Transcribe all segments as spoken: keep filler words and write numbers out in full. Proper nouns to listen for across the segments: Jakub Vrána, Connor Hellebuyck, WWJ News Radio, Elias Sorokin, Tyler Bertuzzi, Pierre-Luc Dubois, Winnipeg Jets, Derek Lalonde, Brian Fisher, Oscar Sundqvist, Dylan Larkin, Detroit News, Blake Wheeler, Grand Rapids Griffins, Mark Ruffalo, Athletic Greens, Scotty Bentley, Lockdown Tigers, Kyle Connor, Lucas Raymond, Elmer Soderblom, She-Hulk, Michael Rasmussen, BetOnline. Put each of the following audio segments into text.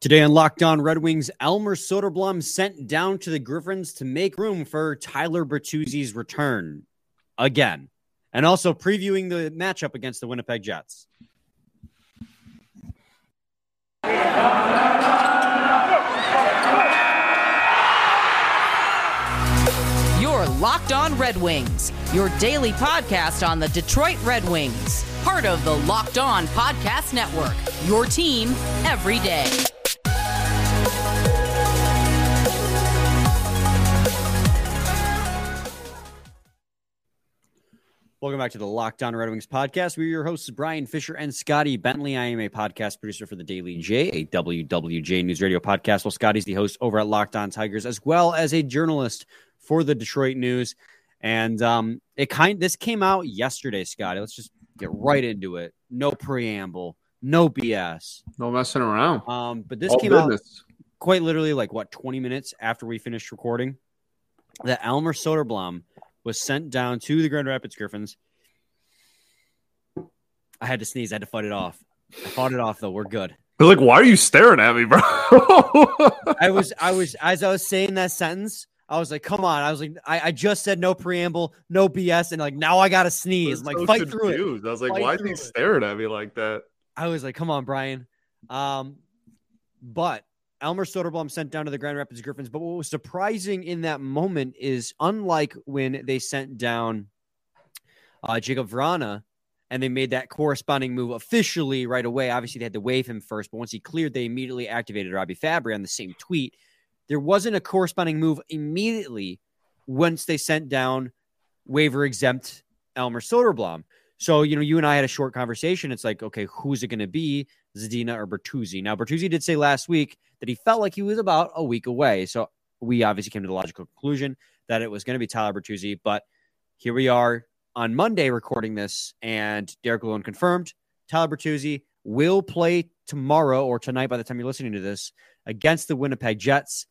Today on Locked On Red Wings, Elmer Soderblom sent down to the Griffins to make room for Tyler Bertuzzi's return again, and also previewing the matchup against the Winnipeg Jets. You're Locked On Red Wings, your daily podcast on the Detroit Red Wings, part of the Locked On Podcast Network, your team every day. Welcome back to the Lockdown Red Wings podcast. We're your hosts, Brian Fisher and Scotty Bentley. I am a podcast producer for the Daily J, a W W J News Radio podcast, while Scotty's the host over at Lockdown Tigers, as well as a journalist for the Detroit News. And um, it kind this came out yesterday, Scotty. Let's just get right into it. No preamble, no B S, no messing around. Um, but this All came business. out quite literally, like what, twenty minutes after we finished recording, that Elmer Soderblom was sent down to the Grand Rapids Griffins. I had to sneeze. I had to fight it off. I fought it off, though. We're good. But like, why are you staring at me, bro? I was, I was, as I was saying that sentence, I was like, come on. I was like, I, I just said no preamble, no B S. And like, now I got to sneeze. I'm like, so fight confused. through it. I was like, fight why are you staring at me like that? I was like, come on, Brian. Um, but Elmer Soderblom sent down to the Grand Rapids Griffins. But what was surprising in that moment is, unlike when they sent down uh, Jakub Vrána and they made that corresponding move officially right away, obviously they had to waive him first, but once he cleared, they immediately activated Robby Fabbri on the same tweet. There wasn't a corresponding move immediately once they sent down waiver-exempt Elmer Soderblom. So, you know, you and I had a short conversation. It's like, okay, who's it going to be, Zadina or Bertuzzi? Now, Bertuzzi did say last week that he felt like he was about a week away. So we obviously came to the logical conclusion that it was going to be Tyler Bertuzzi. But here we are on Monday recording this, and Derek Lalonde confirmed Tyler Bertuzzi will play tomorrow or tonight by the time you're listening to this against the Winnipeg Jets.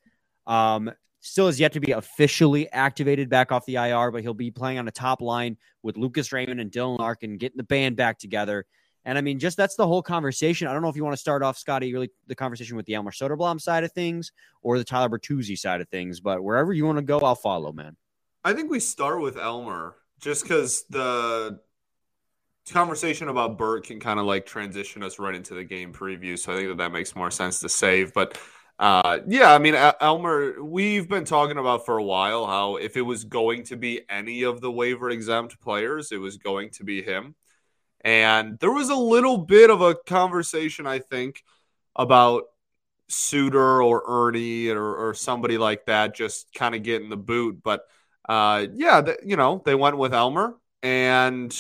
Um, Still has yet to be officially activated back off the I R, but he'll be playing on the top line with Lucas Raymond and Dylan Larkin, getting the band back together. And I mean, just that's the whole conversation. I don't know if you want to start off, Scotty, really the conversation with the Elmer Soderblom side of things or the Tyler Bertuzzi side of things, but wherever you want to go, I'll follow, man. I think we start with Elmer just because the conversation about Bert can kind of like transition us right into the game preview. So I think that that makes more sense to save, but Uh, yeah, I mean, Elmer, we've been talking about for a while how if it was going to be any of the waiver-exempt players, it was going to be him. And there was a little bit of a conversation, I think, about Suter or Ernie or, or somebody like that just kind of getting the boot. But, uh, yeah, th- you know, they went with Elmer, and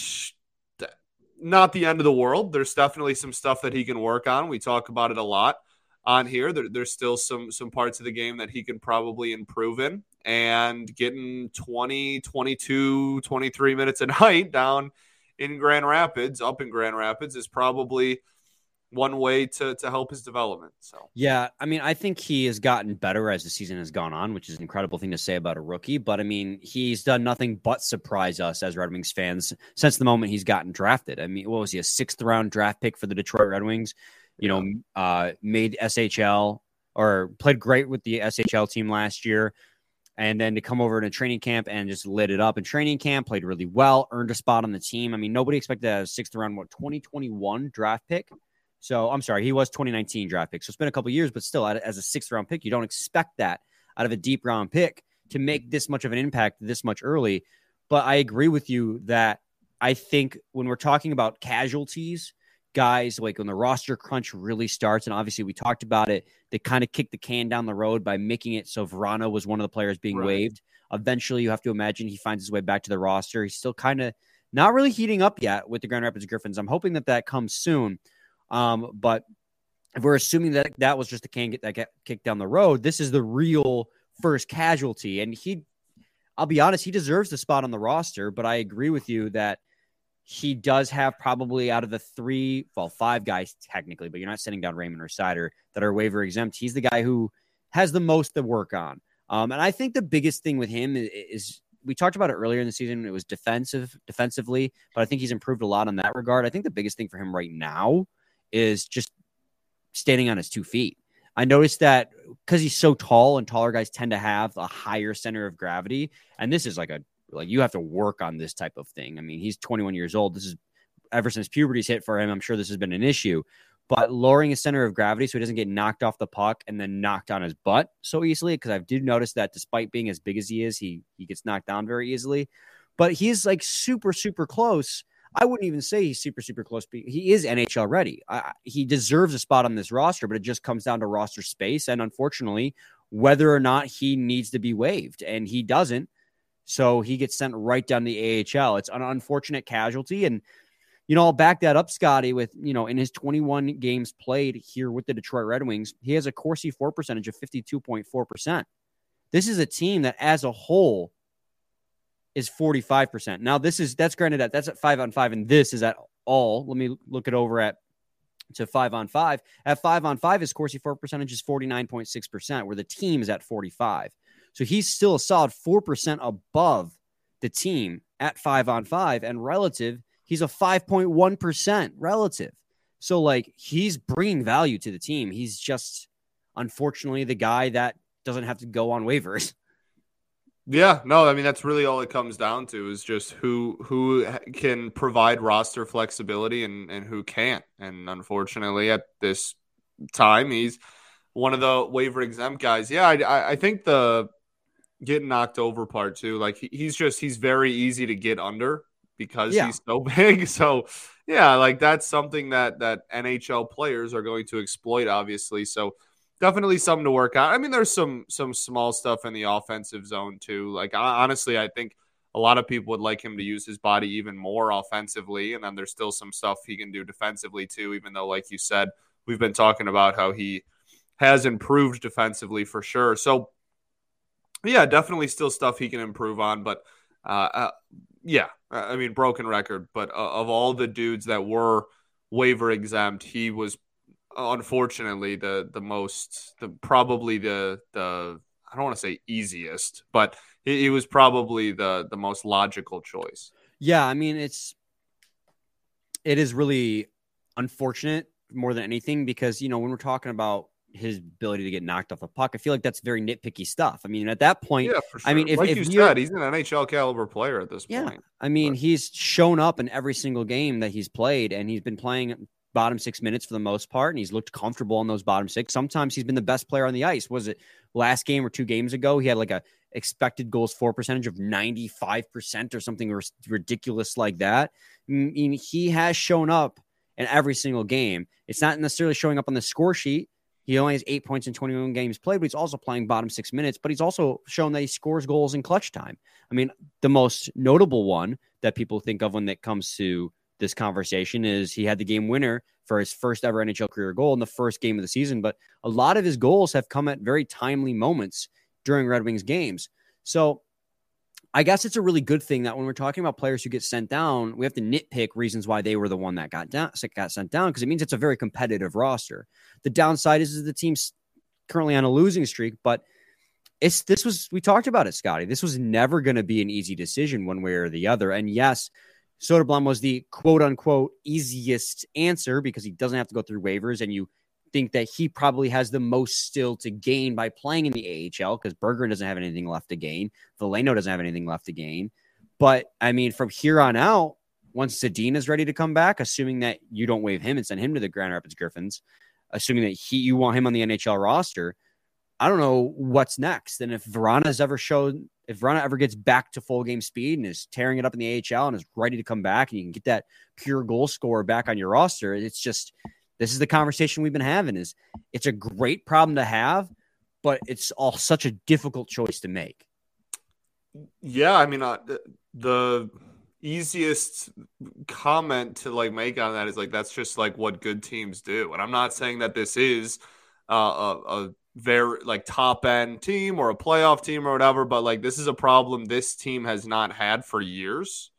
th- not the end of the world. There's definitely some stuff that he can work on. We talk about it a lot on here. There, there's still some some parts of the game that he could probably improve in, and getting twenty, twenty-two, twenty-three minutes a night down in Grand Rapids, up in Grand Rapids, is probably one way to to help his development. So yeah, I mean, I think he has gotten better as the season has gone on, which is an incredible thing to say about a rookie. But I mean, he's done nothing but surprise us as Red Wings fans since the moment he's gotten drafted. I mean, what was he, a sixth round draft pick for the Detroit Red Wings? You know, uh, made S H L or played great with the S H L team last year. And then to come over to training camp and just lit it up in training camp, played really well, earned a spot on the team. I mean, nobody expected a sixth round, what, twenty twenty-one draft pick. So I'm sorry, he was twenty nineteen draft pick. So it's been a couple of years, but still as a sixth round pick, you don't expect that out of a deep round pick to make this much of an impact this much early. But I agree with you that I think when we're talking about casualties, guys, like when the roster crunch really starts, and obviously we talked about it, they kind of kicked the can down the road by making it so Vrána was one of the players being right. waived. Eventually, you have to imagine he finds his way back to the roster. He's still kind of not really heating up yet with the Grand Rapids Griffins. I'm hoping that that comes soon. Um, but if we're assuming that that was just the can get that get kicked down the road, this is the real first casualty. And he, I'll be honest, he deserves the spot on the roster, but I agree with you that he does have probably out of the three, well, five guys technically, but you're not sitting down Raymond or Sider that are waiver exempt. He's the guy who has the most to work on. Um, and I think the biggest thing with him is, is we talked about it earlier in the season. It was defensive, defensively, but I think he's improved a lot in that regard. I think the biggest thing for him right now is just standing on his two feet. I noticed that because he's so tall, and taller guys tend to have a higher center of gravity. And this is like a, like you have to work on this type of thing. I mean, he's twenty-one years old. This is ever since puberty's hit for him. I'm sure this has been an issue, but lowering his center of gravity so he doesn't get knocked off the puck and then knocked on his butt so easily. Because I did notice that despite being as big as he is, he he gets knocked down very easily. But he's like super, super close. I wouldn't even say he's super, super close. He is N H L ready. I, he deserves a spot on this roster, but it just comes down to roster space. And unfortunately, whether or not he needs to be waived, and he doesn't. So he gets sent right down the A H L. It's an unfortunate casualty. And, you know, I'll back that up, Scotty, with, you know, in his twenty-one games played here with the Detroit Red Wings, he has a Corsi four percentage of fifty-two point four percent. This is a team that as a whole is forty-five percent. Now this is, that's granted that that's at five on five. And this is at all, let me look it over at to five on five at five on five. His Corsi four percentage is forty-nine point six percent, where the team is at forty-five. So he's still a solid four percent above the team at five on five, and relative, he's a five point one percent relative. So like, he's bringing value to the team. He's just, unfortunately, the guy that doesn't have to go on waivers. Yeah, no, I mean, that's really all it comes down to is just who who can provide roster flexibility and, and who can't. And unfortunately, at this time, he's one of the waiver exempt guys. Yeah, I, I think the getting knocked over part too, like he, he's just, he's very easy to get under because yeah. he's so big. So yeah, like that's something that, that N H L players are going to exploit, obviously. So definitely something to work on. I mean, there's some some small stuff in the offensive zone too. Like, honestly, I think a lot of people would like him to use his body even more offensively. And then there's still some stuff he can do defensively too, even though, like you said, we've been talking about how he has improved defensively for sure. So, yeah, definitely still stuff he can improve on. But, uh, uh, yeah, I mean, broken record. But uh, of all the dudes that were waiver exempt, he was – unfortunately, the the most, the probably the the I don't want to say easiest, but he, he was probably the the most logical choice. Yeah, I mean, it's it is really unfortunate more than anything because, you know, when we're talking about his ability to get knocked off the puck, I feel like that's very nitpicky stuff. I mean, at that point, yeah, for sure. I mean, if, like if you said, he's an N H L caliber player at this yeah, point. I mean, but. He's shown up in every single game that he's played, and he's been playing bottom six minutes for the most part, and he's looked comfortable on those bottom six. Sometimes he's been the best player on the ice. Was it last game or two games ago? He had like a expected goals for percentage of ninety-five percent or something r- ridiculous like that. I mean, he has shown up in every single game. It's not necessarily showing up on the score sheet. He only has eight points in twenty-one games played, but he's also playing bottom six minutes, but he's also shown that he scores goals in clutch time. I mean, the most notable one that people think of when it comes to this conversation is he had the game winner for his first ever N H L career goal in the first game of the season. But a lot of his goals have come at very timely moments during Red Wings games. So I guess it's a really good thing that when we're talking about players who get sent down, we have to nitpick reasons why they were the one that got down, got sent down, because it means it's a very competitive roster. The downside is, is the team's currently on a losing streak, but it's, this was, we talked about it, Scotty, this was never going to be an easy decision one way or the other. And yes, Soderblom was the quote-unquote easiest answer because he doesn't have to go through waivers, and you think that he probably has the most still to gain by playing in the A H L because Bergeron doesn't have anything left to gain. Veleno doesn't have anything left to gain. But, I mean, from here on out, once Sedin is ready to come back, assuming that you don't waive him and send him to the Grand Rapids Griffins, assuming that he you want him on the N H L roster, I don't know what's next. And if Verana's ever shown... If Vrána ever gets back to full game speed and is tearing it up in the A H L and is ready to come back and you can get that pure goal scorer back on your roster, it's just, this is the conversation we've been having, is it's a great problem to have, but it's all such a difficult choice to make. Yeah. I mean, uh, the easiest comment to like make on that is like, that's just like what good teams do. And I'm not saying that this is uh, a, a very like top end team or a playoff team or whatever, but like this is a problem this team has not had for years.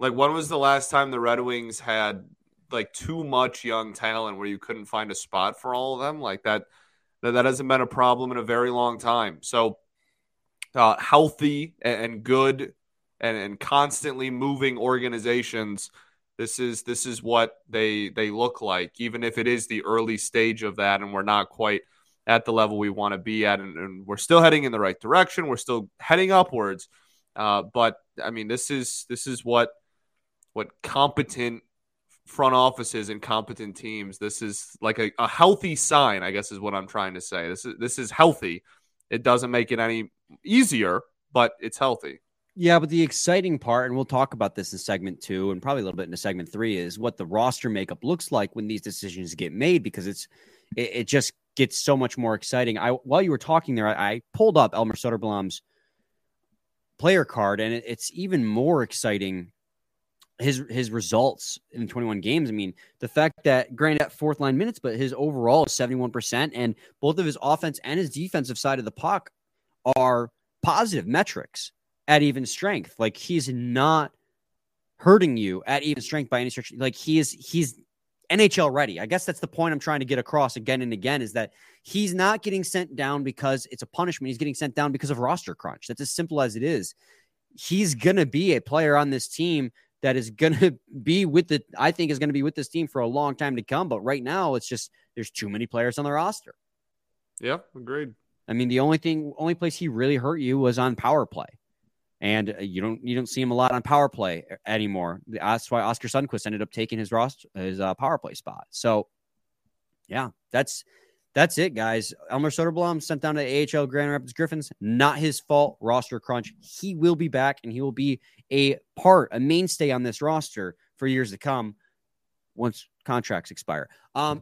Like, when was the last time the Red Wings had like too much young talent where you couldn't find a spot for all of them? Like that that, that hasn't been a problem in a very long time. So uh, healthy and, and good and, and constantly moving organizations This is this is what they they look like, even if it is the early stage of that and we're not quite at the level we want to be at. And, and we're still heading in the right direction. We're still heading upwards. Uh, but, I mean, this is this is what what competent front offices and competent teams, this is like a, a healthy sign, I guess is what I'm trying to say. This is, this is healthy. It doesn't make it any easier, but it's healthy. Yeah, but the exciting part, and we'll talk about this in segment two and probably a little bit into segment three, is what the roster makeup looks like when these decisions get made, because it's it, it just gets so much more exciting. I while you were talking there, I, I pulled up Elmer Soderblom's player card, and it, it's even more exciting, his his results in twenty-one games. I mean, the fact that, granted, fourth line minutes, but his overall is seventy-one percent, and both of his offense and his defensive side of the puck are positive metrics. At even strength, like he's not hurting you at even strength by any stretch. Like he is, he's N H L ready. I guess that's the point I'm trying to get across again and again, is that he's not getting sent down because it's a punishment. He's getting sent down because of roster crunch. That's as simple as it is. He's going to be a player on this team that is going to be with the, I think is going to be with this team for a long time to come. But right now it's just, there's too many players on the roster. Yeah, agreed. I mean, the only thing, only place he really hurt you was on power play. And you don't you don't see him a lot on power play anymore. That's why Oscar Sundqvist ended up taking his roster, his uh, power play spot. So, yeah, that's that's it, guys. Elmer Soderblom sent down to A H L Grand Rapids Griffins. Not his fault. Roster crunch. He will be back, and he will be a part, a mainstay on this roster for years to come once contracts expire. Um,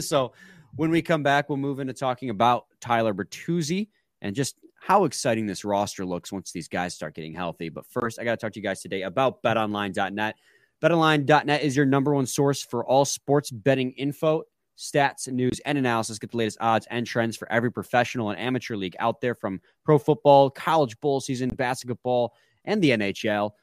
so when we come back, we'll move into talking about Tyler Bertuzzi and just how exciting this roster looks once these guys start getting healthy. But first, I got to talk to you guys today about bet online dot net. bet online dot net is your number one source for all sports betting info, stats, news, and analysis. Get the latest odds and trends for every professional and amateur league out there, from pro football, college bowl season, basketball, and the N H L.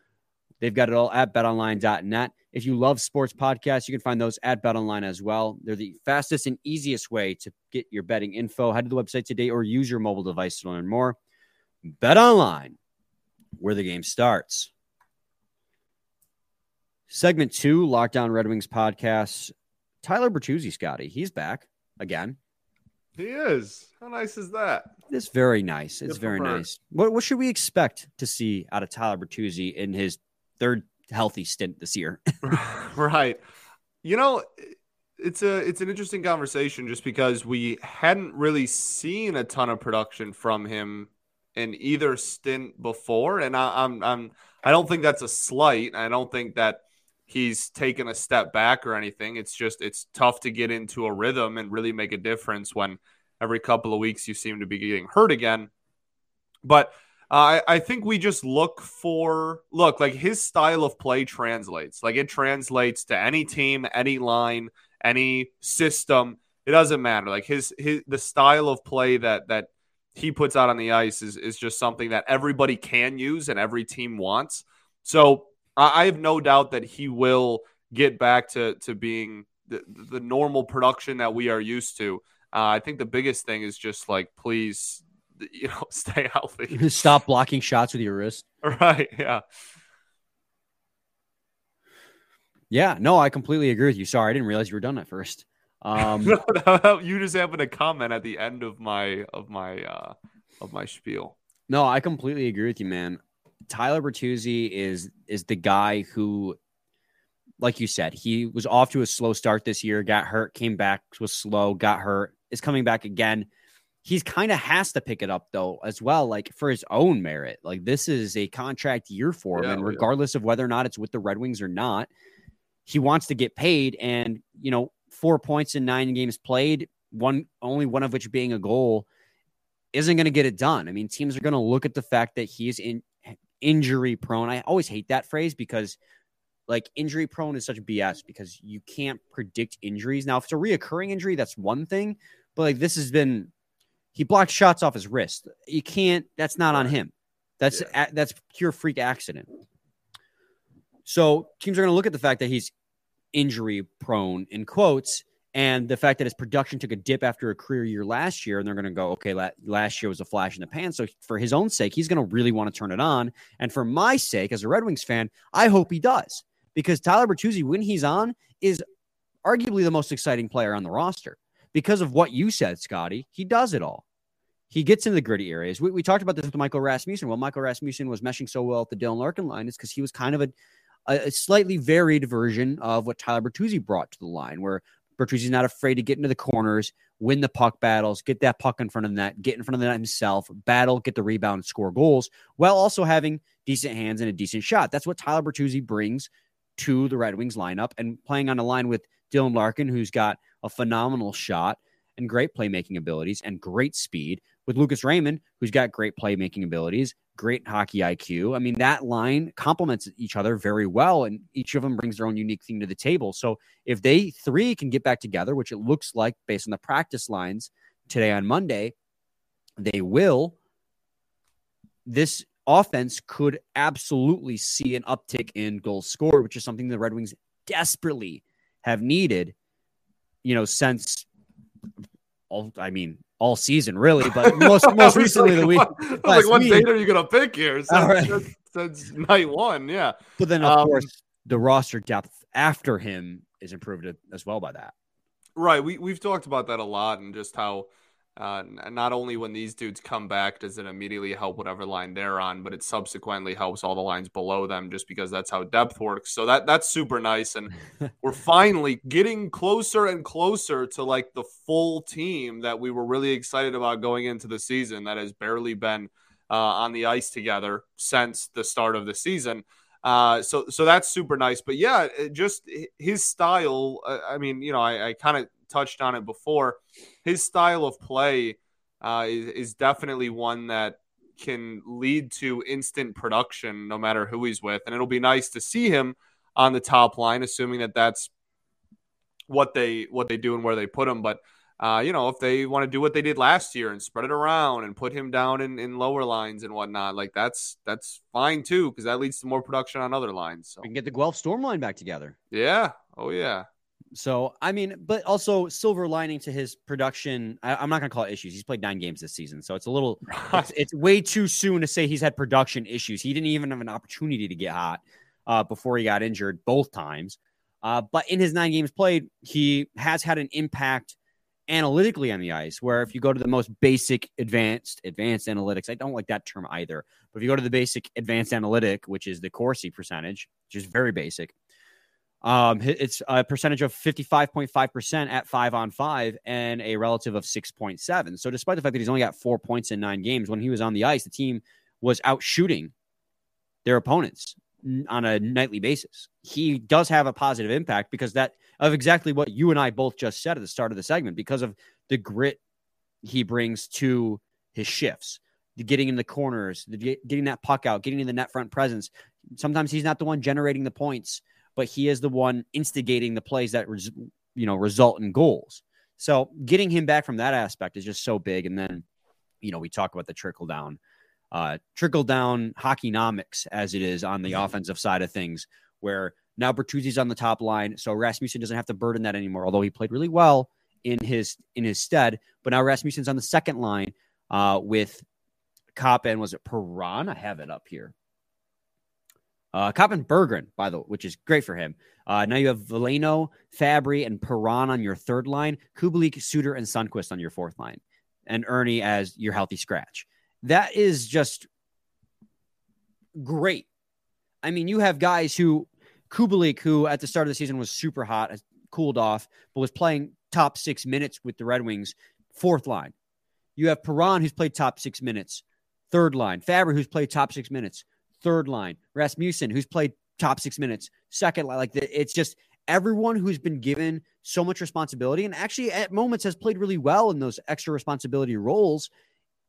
They've got it all at bet online dot net. If you love sports podcasts, you can find those at BetOnline as well. They're the fastest and easiest way to get your betting info. Head to the website today or use your mobile device to learn more. BetOnline, where the game starts. Segment two, Lockdown Red Wings podcast. Tyler Bertuzzi, Scotty, he's back again. He is. How nice is that? It's very nice. It's Good very nice. What, what should we expect to see out of Tyler Bertuzzi in his third healthy stint this year? Right. You know, it's a it's an interesting conversation, just because we hadn't really seen a ton of production from him in either stint before, and I, I'm I'm I don't think that's a slight. I don't think that he's taken a step back or anything. It's just it's tough to get into a rhythm and really make a difference when every couple of weeks you seem to be getting hurt again. But Uh, I, I think we just look for, look, like his style of play translates. Like it translates to any team, any line, any system. It doesn't matter. Like his, his the style of play that that he puts out on the ice is, is just something that everybody can use and every team wants. So I, I have no doubt that he will get back to, to being the, the normal production that we are used to. Uh, I think the biggest thing is just like, please, you know, stay healthy. Stop blocking shots with your wrist. Right. Yeah. Yeah. No, I completely agree with you. Sorry, I didn't realize you were done at first. Um, no, no, you just happened to comment at the end of my of my uh, of my spiel. No, I completely agree with you, man. Tyler Bertuzzi is is the guy who, like you said, he was off to a slow start this year. Got hurt, came back, was slow, got hurt, is coming back again. He's kind of has to pick it up, though, as well, like for his own merit. Like this is a contract year for him. Yeah, and regardless yeah. of whether or not it's with the Red Wings or not, he wants to get paid. And, you know, four points in nine games played, one only one of which being a goal, isn't going to get it done. I mean, teams are going to look at the fact that he's in injury prone. I always hate that phrase because like injury prone is such B S, because you can't predict injuries. Now, if it's a reoccurring injury, that's one thing. But like this has been, he blocked shots off his wrist. You can't, that's not on him. That's yeah. a, that's pure freak accident. So teams are going to look at the fact that he's injury prone, in quotes, and the fact that his production took a dip after a career year last year. And they're going to go, okay, la- last year was a flash in the pan. So for his own sake, he's going to really want to turn it on. And for my sake, as a Red Wings fan, I hope he does, because Tyler Bertuzzi, when he's on, is arguably the most exciting player on the roster. Because of what you said, Scotty, he does it all. He gets into the gritty areas. We, we talked about this with Michael Rasmussen. Well, Michael Rasmussen was meshing so well at the Dylan Larkin line is because he was kind of a, a slightly varied version of what Tyler Bertuzzi brought to the line, where Bertuzzi's not afraid to get into the corners, win the puck battles, get that puck in front of the net, get in front of the net himself, battle, get the rebound, and score goals, while also having decent hands and a decent shot. That's what Tyler Bertuzzi brings to the Red Wings lineup, and playing on a line with Dylan Larkin, who's got a phenomenal shot and great playmaking abilities and great speed, with Lucas Raymond, who's got great playmaking abilities, great hockey I Q. I mean, that line complements each other very well, and each of them brings their own unique thing to the table. So if they three can get back together, which it looks like based on the practice lines today on Monday, they will, this offense could absolutely see an uptick in goals scored, which is something the Red Wings desperately have needed, you know, since all, I mean, all season really, but most most recently like, the week. What, like, what week. Date are you going to pick here? Since, right. since, since night one, yeah. But then, of um, course, the roster depth after him is improved as well by that. Right. We, we've talked about that a lot, and just how uh, not only when these dudes come back does it immediately help whatever line they're on, but it subsequently helps all the lines below them, just because that's how depth works. So that that's super nice, and we're finally getting closer and closer to like the full team that we were really excited about going into the season that has barely been uh, on the ice together since the start of the season. Uh, so so that's super nice. But yeah, just his style. Uh, I mean, you know, I, I kind of touched on it before. His style of play uh, is, is definitely one that can lead to instant production no matter who he's with. And it'll be nice to see him on the top line, assuming that that's what they what they do and where they put him. But, uh, you know, if they want to do what they did last year and spread it around and put him down in, in lower lines and whatnot, like that's that's fine too, because that leads to more production on other lines. So we can get the Guelph Storm line back together. Yeah. Oh, yeah. So, I mean, but also silver lining to his production. I, I'm not going to call it issues. He's played nine games this season. So it's a little, it's, it's way too soon to say he's had production issues. He didn't even have an opportunity to get hot uh, before he got injured both times. Uh, but in his nine games played, he has had an impact analytically on the ice, where if you go to the most basic advanced, advanced analytics, I don't like that term either, but if you go to the basic advanced analytic, which is the Corsi percentage, which is very basic, Um, it's a percentage of fifty-five point five percent at five on five and a relative of six point seven. So despite the fact that he's only got four points in nine games, when he was on the ice, the team was out shooting their opponents on a nightly basis. He does have a positive impact because that of exactly what you and I both just said at the start of the segment, because of the grit he brings to his shifts, the getting in the corners, the getting that puck out, getting in the net front presence. Sometimes he's not the one generating the points, but he is the one instigating the plays that, res- you know, result in goals. So getting him back from that aspect is just so big. And then, you know, we talk about the trickle down, uh, trickle down hockeynomics as it is on the offensive side of things, where now Bertuzzi's on the top line. So Rasmussen doesn't have to burden that anymore, although he played really well in his, in his stead, but now Rasmussen's on the second line uh, with Kopp and was it Perron? I have it up here. Uh, Koppen Berggren, by the way, which is great for him. Uh, now you have Veleno, Fabbri, and Perron on your third line. Kubelik, Suter, and Sundqvist on your fourth line. And Ernie as your healthy scratch. That is just great. I mean, you have guys who... Kubelik, who at the start of the season was super hot, has cooled off, but was playing top six minutes with the Red Wings, fourth line. You have Perron, who's played top six minutes, third line. Fabbri, who's played top six minutes, third line. Rasmussen, who's played top six minutes, second line. Like the, it's just everyone who's been given so much responsibility and actually at moments has played really well in those extra responsibility roles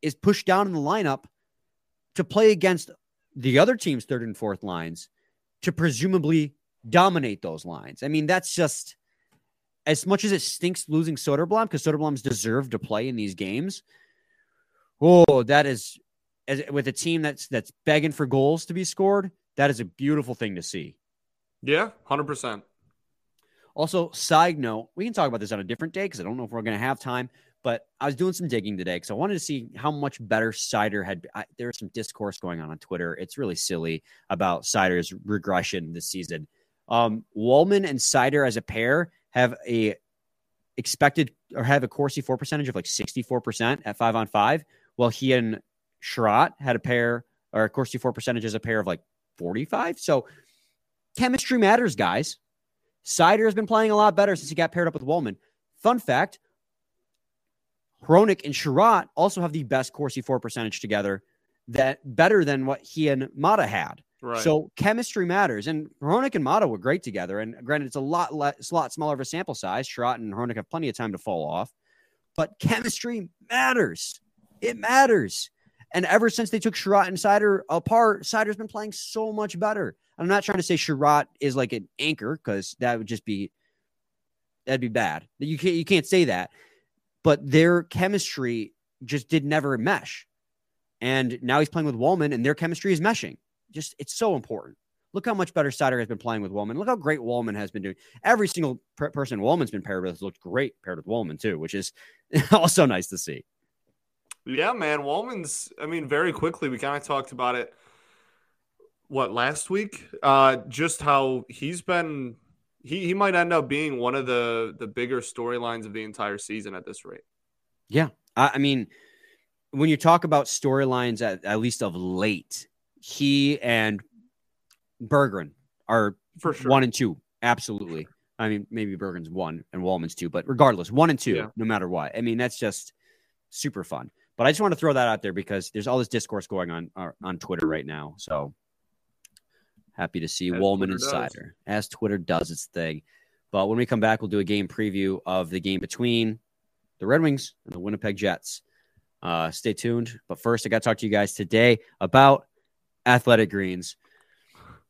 is pushed down in the lineup to play against the other team's third and fourth lines to presumably dominate those lines. I mean, that's just as much as it stinks losing Soderblom, because Soderblom's deserved to play in these games. Oh, that is... As, with a team that's that's begging for goals to be scored, that is a beautiful thing to see. Yeah, one hundred percent. Also, side note, we can talk about this on a different day because I don't know if we're going to have time, but I was doing some digging today because I wanted to see how much better Cider had I, there was some discourse going on on Twitter. It's really silly about Cider's regression this season. Um, Wallman and Sider as a pair have a expected or have a Corsi four percentage of like sixty-four percent at five on five. Well, he and Sherratt had a pair or a Corsi four percentage as a pair of like forty-five. So chemistry matters, guys. Sider has been playing a lot better since he got paired up with Wallman. Fun fact, Hronik and Sherratt also have the best Corsi four percentage together, that better than what he and Mata had. Right. So chemistry matters. And Hronik and Mata were great together. And granted, it's a lot less, it's a lot smaller of a sample size. Sherratt and Hronik have plenty of time to fall off. But chemistry matters. It matters. And ever since they took Sherratt and Sider apart, Sider's been playing so much better. I'm not trying to say Sherratt is like an anchor, because that would just be, that'd be bad. You can't, you can't say that. But their chemistry just did never mesh. And now he's playing with Wallman, and their chemistry is meshing. Just, it's so important. Look how much better Sider has been playing with Wallman. Look how great Wallman has been doing. Every single per- person Wallman's been paired with has looked great paired with Wallman too, which is also nice to see. Yeah, man. Wallman's, I mean, very quickly, we kind of talked about it, what, last week? Uh, just how he's been, he, he might end up being one of the, the bigger storylines of the entire season at this rate. Yeah. I, I mean, when you talk about storylines, at, at least of late, he and Berggren are for sure one and two. Absolutely. Sure. I mean, maybe Berggren's one and Wallman's two, but regardless, one and two, yeah. No matter what. I mean, that's just super fun. But I just want to throw that out there because there's all this discourse going on uh, on Twitter right now. So happy to see as Wallman and Sider as Twitter does its thing. But when we come back, we'll do a game preview of the game between the Red Wings and the Winnipeg Jets. Uh, stay tuned. But first, I got to talk to you guys today about Athletic Greens.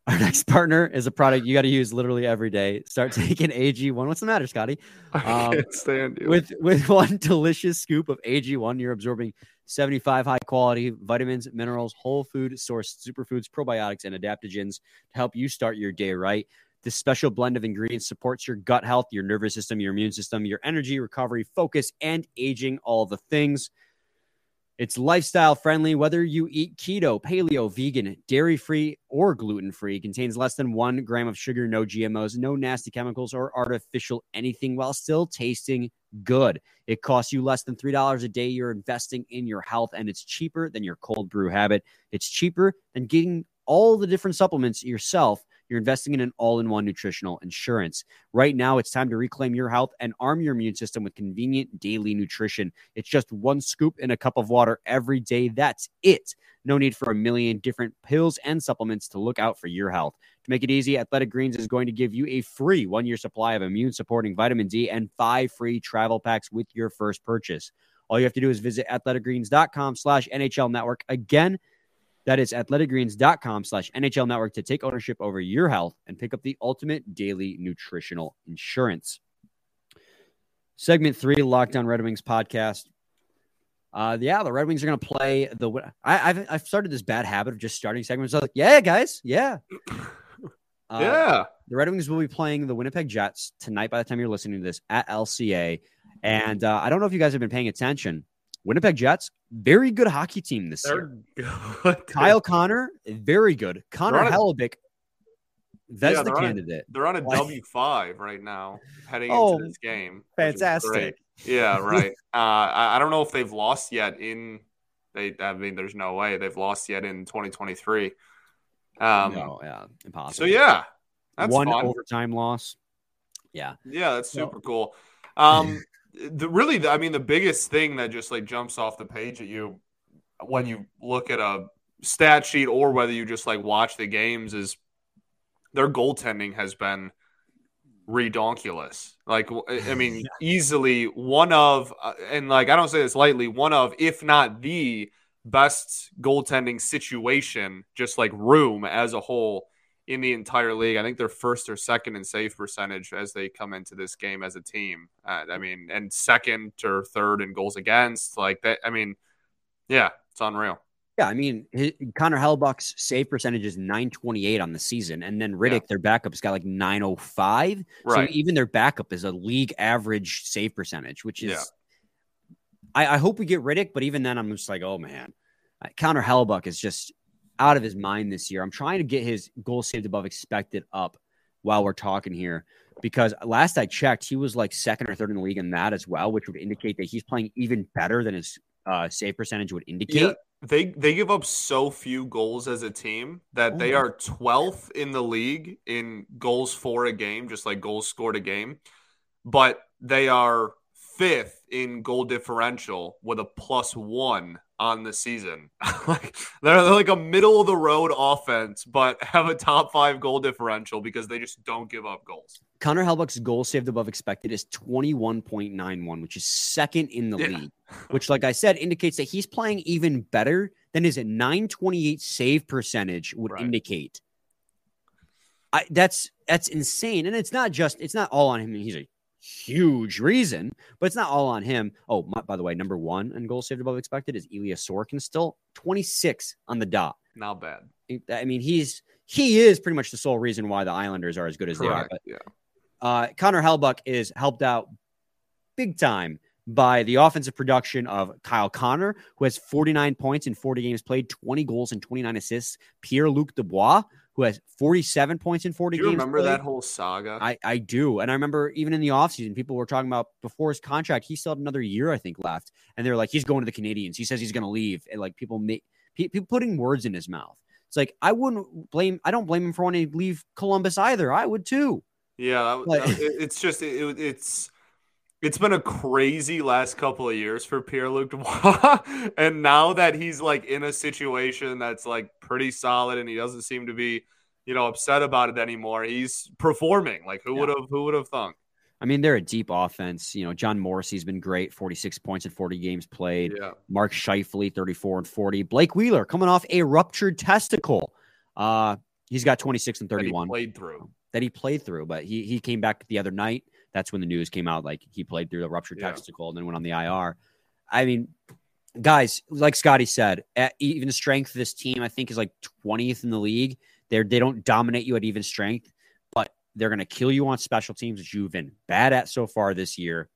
Our next partner is a product you got to use literally every day. Start taking A G one. What's the matter, Scotty? Um, I can't stand you. With, with one delicious scoop of A G one, you're absorbing seventy-five high-quality vitamins, minerals, whole food source, superfoods, probiotics, and adaptogens to help you start your day right. This special blend of ingredients supports your gut health, your nervous system, your immune system, your energy, recovery, focus, and aging, all the things. It's lifestyle friendly, whether you eat keto, paleo, vegan, dairy-free, or gluten-free. It contains less than one gram of sugar, no G M Os, no nasty chemicals or artificial anything, while still tasting good. It costs you less than three dollars a day. You're investing in your health, and it's cheaper than your cold brew habit. It's cheaper than getting all the different supplements yourself. You're investing in an all-in-one nutritional insurance. Right now, it's time to reclaim your health and arm your immune system with convenient daily nutrition. It's just one scoop in a cup of water every day. That's it. No need for a million different pills and supplements to look out for your health. To make it easy, Athletic Greens is going to give you a free one-year supply of immune-supporting vitamin D and five free travel packs with your first purchase. All you have to do is visit athletic greens dot com slash N H L Network. Again, that is athletic greens dot com slash N H L Network to take ownership over your health and pick up the ultimate daily nutritional insurance. Segment three, Lockdown Red Wings podcast. Uh, yeah, the Red Wings are going to play the. I, I've I've started this bad habit of just starting segments. I was like, yeah, guys, yeah, uh, yeah. The Red Wings will be playing the Winnipeg Jets tonight. By the time you're listening to this, at L C A, and uh, I don't know if you guys have been paying attention. Winnipeg Jets, very good hockey team this They're year. Good. Kyle Connor, very good. Connor Hellebuyck, that's yeah, the candidate. A, they're on a W five right now heading oh, into this game. Fantastic. Yeah, right. uh, I, I don't know if they've lost yet in – They, I mean, there's no way they've lost yet in twenty twenty-three. Um, no, yeah, impossible. So, yeah, that's One fun. overtime loss. Yeah. Yeah, that's super so, cool. Um The really, I mean, the biggest thing that just like jumps off the page at you when you look at a stat sheet or whether you just like watch the games is their goaltending has been redonkulous. Like, I mean, easily one of, and like, I don't say this lightly, one of, if not the best goaltending situation, just like room as a whole in the entire league. I think they're first or second in save percentage as they come into this game as a team. Uh, I mean, and second or third in goals against, like that. I mean, yeah, it's unreal. Yeah, I mean, his, Connor Hellebuyck's save percentage is nine twenty-eight on the season, and then Riddick, yeah. their backup's got like nine oh five. Right. So even their backup is a league average save percentage, which is. Yeah. I, I hope we get Riddick, but even then, I'm just like, oh man, Connor Hellebuyck is just out of his mind this year. I'm trying to get his goal saved above expected up while we're talking here, because last I checked, he was like second or third in the league in that as well, which would indicate that he's playing even better than his uh, save percentage would indicate. Yeah, they they give up so few goals as a team that oh they are twelfth in the league in goals for a game, just like goals scored a game. But they are fifth in goal differential with a plus one on the season. Like they're like a middle of the road offense, but have a top five goal differential because they just don't give up goals. Connor Hellebuyck's goal saved above expected is twenty-one point nine one, which is second in the yeah. league, which, like I said, indicates that he's playing even better than his nine twenty-eight save percentage would right. indicate. I, that's, that's insane. And it's not just, it's not all on him. He's a huge reason, but it's not all on him. Oh, my, by the way, number one in goals saved above expected is Elias Sorokin, still twenty-six on the dot. Not bad. I mean, he's he is pretty much the sole reason why the Islanders are as good as Correct. They are. But, yeah. uh, Connor Hellebuyck is helped out big time by the offensive production of Kyle Connor, who has forty-nine points in forty games played, twenty goals and twenty-nine assists. Pierre-Luc Dubois, who has forty-seven points in forty games. Do you games remember played. That whole saga? I, I do. And I remember even in the offseason, people were talking about before his contract, he still had another year, I think, left. And they were like, he's going to the Canadiens. He says he's going to leave. And like people make people putting words in his mouth. It's like, I wouldn't blame, I don't blame him for wanting to leave Columbus either. I would too. Yeah. But, it's just, it, it's, it's been a crazy last couple of years for Pierre-Luc Dubois, and now that he's like in a situation that's like pretty solid, and he doesn't seem to be, you know, upset about it anymore, he's performing. Like who yeah. would have, who would have thunk? I mean, they're a deep offense. You know, John Morrissey's been great, forty-six points in forty games played. Yeah. Mark Scheifele, thirty-four and forty. Blake Wheeler coming off a ruptured testicle. Uh, he's got twenty-six and thirty-one. That he played through. That he played through, but he he came back the other night. That's when the news came out, like he played through the ruptured yeah. testicle and then went on the I R. I mean, guys, like Scotty said, at even strength, this team, I think, is like twentieth in the league. They're, they don't dominate you at even strength, but they're going to kill you on special teams, which you've been bad at so far this year.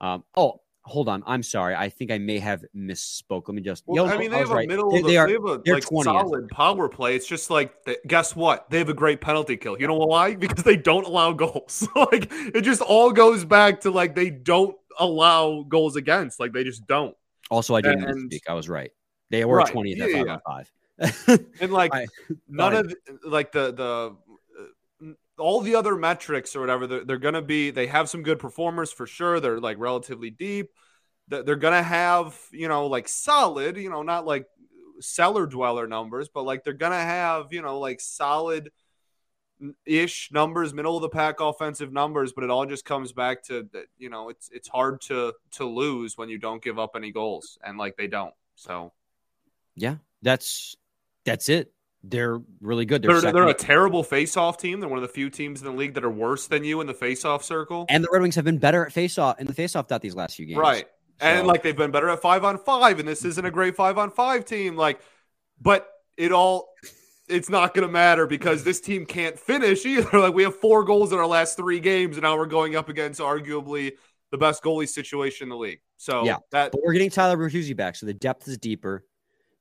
Um, oh, hold on. I'm sorry. I think I may have misspoke. Let me just. Well, yo, I mean, no, they I have a right. middle they, of the, they are, they have a like, solid power play. It's just like, they, guess what? They have a great penalty kill. You know why? Because they don't allow goals. Like, it just all goes back to like they don't allow goals against. Like, they just don't. Also, I didn't and, speak. I was right. They were right. twentieth yeah, at five on five. And like I, none of like the the. all the other metrics or whatever, they're, they're going to be, they have some good performers for sure. They're like relatively deep. They're, they're going to have, you know, like solid, you know, not like cellar dweller numbers, but like they're going to have, you know, like solid ish numbers, middle of the pack offensive numbers, but it all just comes back to that, you know, it's, it's hard to, to lose when you don't give up any goals, and like they don't. So yeah, that's, that's it. They're really good. They're, they're, they're a terrible face-off team. They're one of the few teams in the league that are worse than you in the face-off circle. And the Red Wings have been better at face-off in the face-off dot these last few games. Right. So. And like they've been better at five on five, and this isn't a great five on five team. Like, but it all, it's not going to matter because this team can't finish either. Like we have four goals in our last three games, and now we're going up against arguably the best goalie situation in the league. So yeah, that, but we're getting Tyler Bertuzzi back, so the depth is deeper.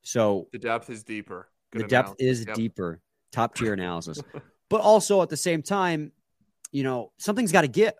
So the depth is deeper. Good the depth analysis. Is yep. deeper, top tier analysis. But also at the same time, you know, something's got to give,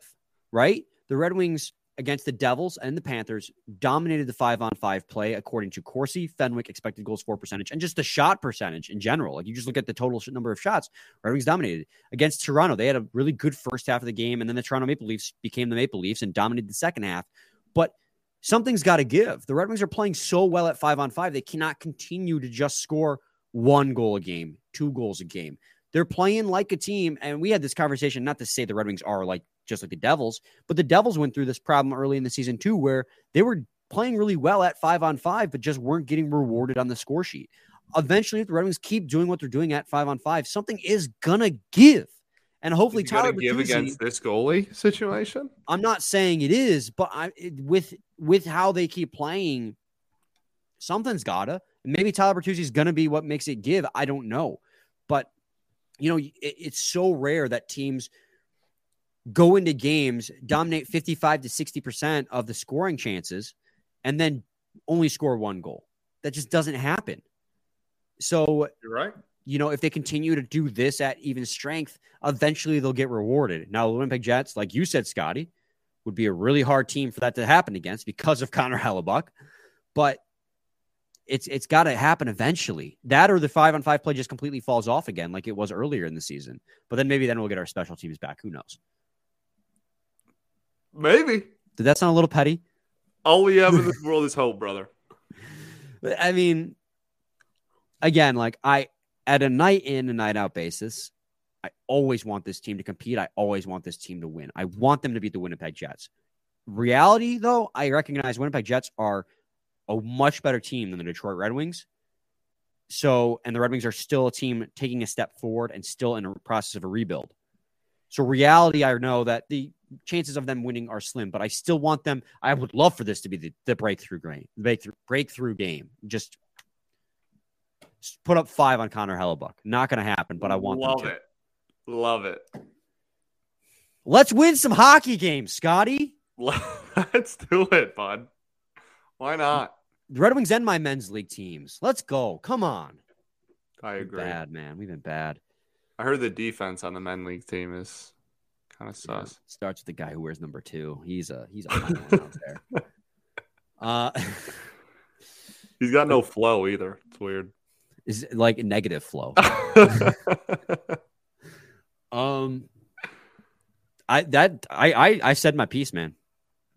right? The Red Wings against the Devils and the Panthers dominated the five on five play according to Corsi, Fenwick, expected goals for percentage, and just the shot percentage in general. Like you just look at the total number of shots, Red Wings dominated. Against Toronto, they had a really good first half of the game, and then the Toronto Maple Leafs became the Maple Leafs and dominated the second half. But something's got to give. The Red Wings are playing so well at five on five, they cannot continue to just score one goal a game, two goals a game. They're playing like a team. And we had this conversation, not to say the Red Wings are like just like the Devils, but the Devils went through this problem early in the season too, where they were playing really well at five on five, but just weren't getting rewarded on the score sheet. Eventually, if the Red Wings keep doing what they're doing at five on five, something is going to give. And hopefully Tyler Bertuzzi, give against this goalie situation. I'm not saying it is, but I, with, with how they keep playing, something's gotta. Maybe Tyler Bertuzzi is going to be what makes it give. I don't know. But, you know, it, it's so rare that teams go into games, dominate fifty-five to sixty percent of the scoring chances, and then only score one goal. That just doesn't happen. So, you're right. you know, if they continue to do this at even strength, eventually they'll get rewarded. Now, the Winnipeg Jets, like you said, Scotty, would be a really hard team for that to happen against because of Connor Hellebuyck. But it's it's got to happen eventually. That or the five-on-five play just completely falls off again like it was earlier in the season. But then maybe then we'll get our special teams back. Who knows? Maybe. Did that sound a little petty? All we have in this world is hope, brother. I mean, again, like I at a night in and night out basis, I always want this team to compete. I always want this team to win. I want them to beat the Winnipeg Jets. Reality, though, I recognize Winnipeg Jets are a much better team than the Detroit Red Wings. So, and the Red Wings are still a team taking a step forward and still in a process of a rebuild. So reality, I know that the chances of them winning are slim, but I still want them. I would love for this to be the, the breakthrough game, breakthrough, breakthrough game. Just, just put up five on Connor Hellebuyck. Not going to happen, but I want love them to. Love it. Love it. Let's win some hockey games, Scotty. Let's do it, bud. Why not? The Red Wings and my men's league teams. Let's go. Come on. I agree. We've been bad, man. We've been bad. I heard the defense on the men's league team is kind of yeah, sus. Starts with the guy who wears number two. He's a he's a fine one out there. Uh, he's got no flow either. It's weird. Is it like a negative flow. um, I that I, I I said my piece, man.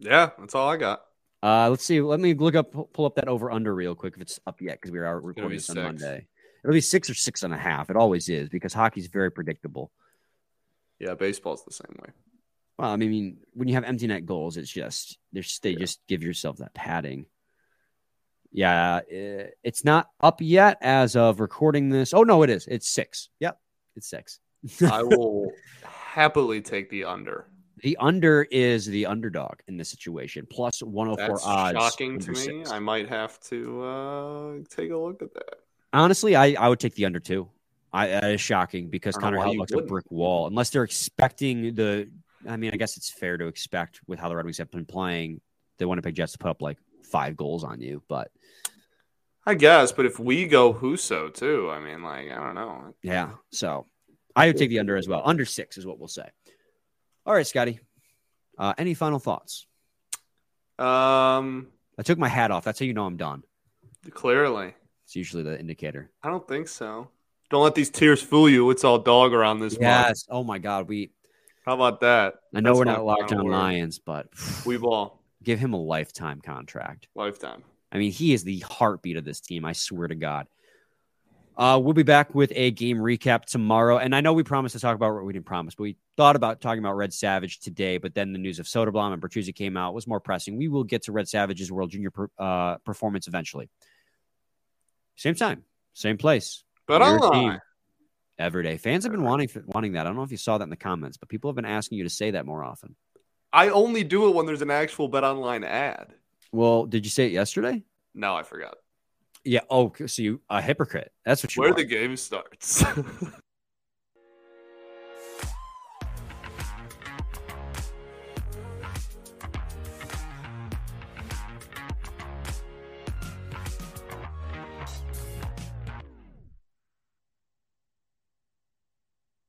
Yeah, that's all I got. Uh, let's see. Let me look up, pull up that over under real quick if it's up yet because we are recording this on Monday. It'll be six or six and a half. It always is because hockey's very predictable. Yeah, baseball's the same way. Well, I mean, when you have empty net goals, it's just they yeah. just give yourself that padding. Yeah, it's not up yet as of recording this. Oh no, it is. It's six. Yep, it's six. I will happily take the under. The under is the underdog in this situation, plus one oh four that's odds. That's shocking to me. Six. I might have to uh, take a look at that. Honestly, I, I would take the under too. I, that is shocking because Connor Hellebuyck's a brick wall. Unless they're expecting the – I mean, I guess it's fair to expect with how the Red Wings have been playing the Winnipeg Jets to put up like five goals on you. But I guess, but if we go Huso too, I mean, like, I don't know. Yeah, so I would take the under as well. Under six is what we'll say. All right, Scotty. Uh, any final thoughts? Um, I took my hat off. That's how you know I'm done. Clearly. It's usually the indicator. I don't think so. Don't let these tears fool you. It's all dog around this. Yes. Month. Oh my God. We. How about that? I know That's we're not locked on Lions, but we ball. Give him a lifetime contract. Lifetime. I mean, he is the heartbeat of this team. I swear to God. Uh, we'll be back with a game recap tomorrow. And I know we promised to talk about what we didn't promise, but we thought about talking about Red Savage today, but then the news of Soderblom and Bertuzzi came out was more pressing. We will get to Red Savage's World Junior per, uh, performance eventually. Same time, same place. But online. Every day. Fans have been wanting wanting that. I don't know if you saw that in the comments, but people have been asking you to say that more often. I only do it when there's an actual BetOnline ad. Well, did you say it yesterday? No, I forgot. Yeah. Oh, so you a hypocrite. That's what you Where are. The game starts.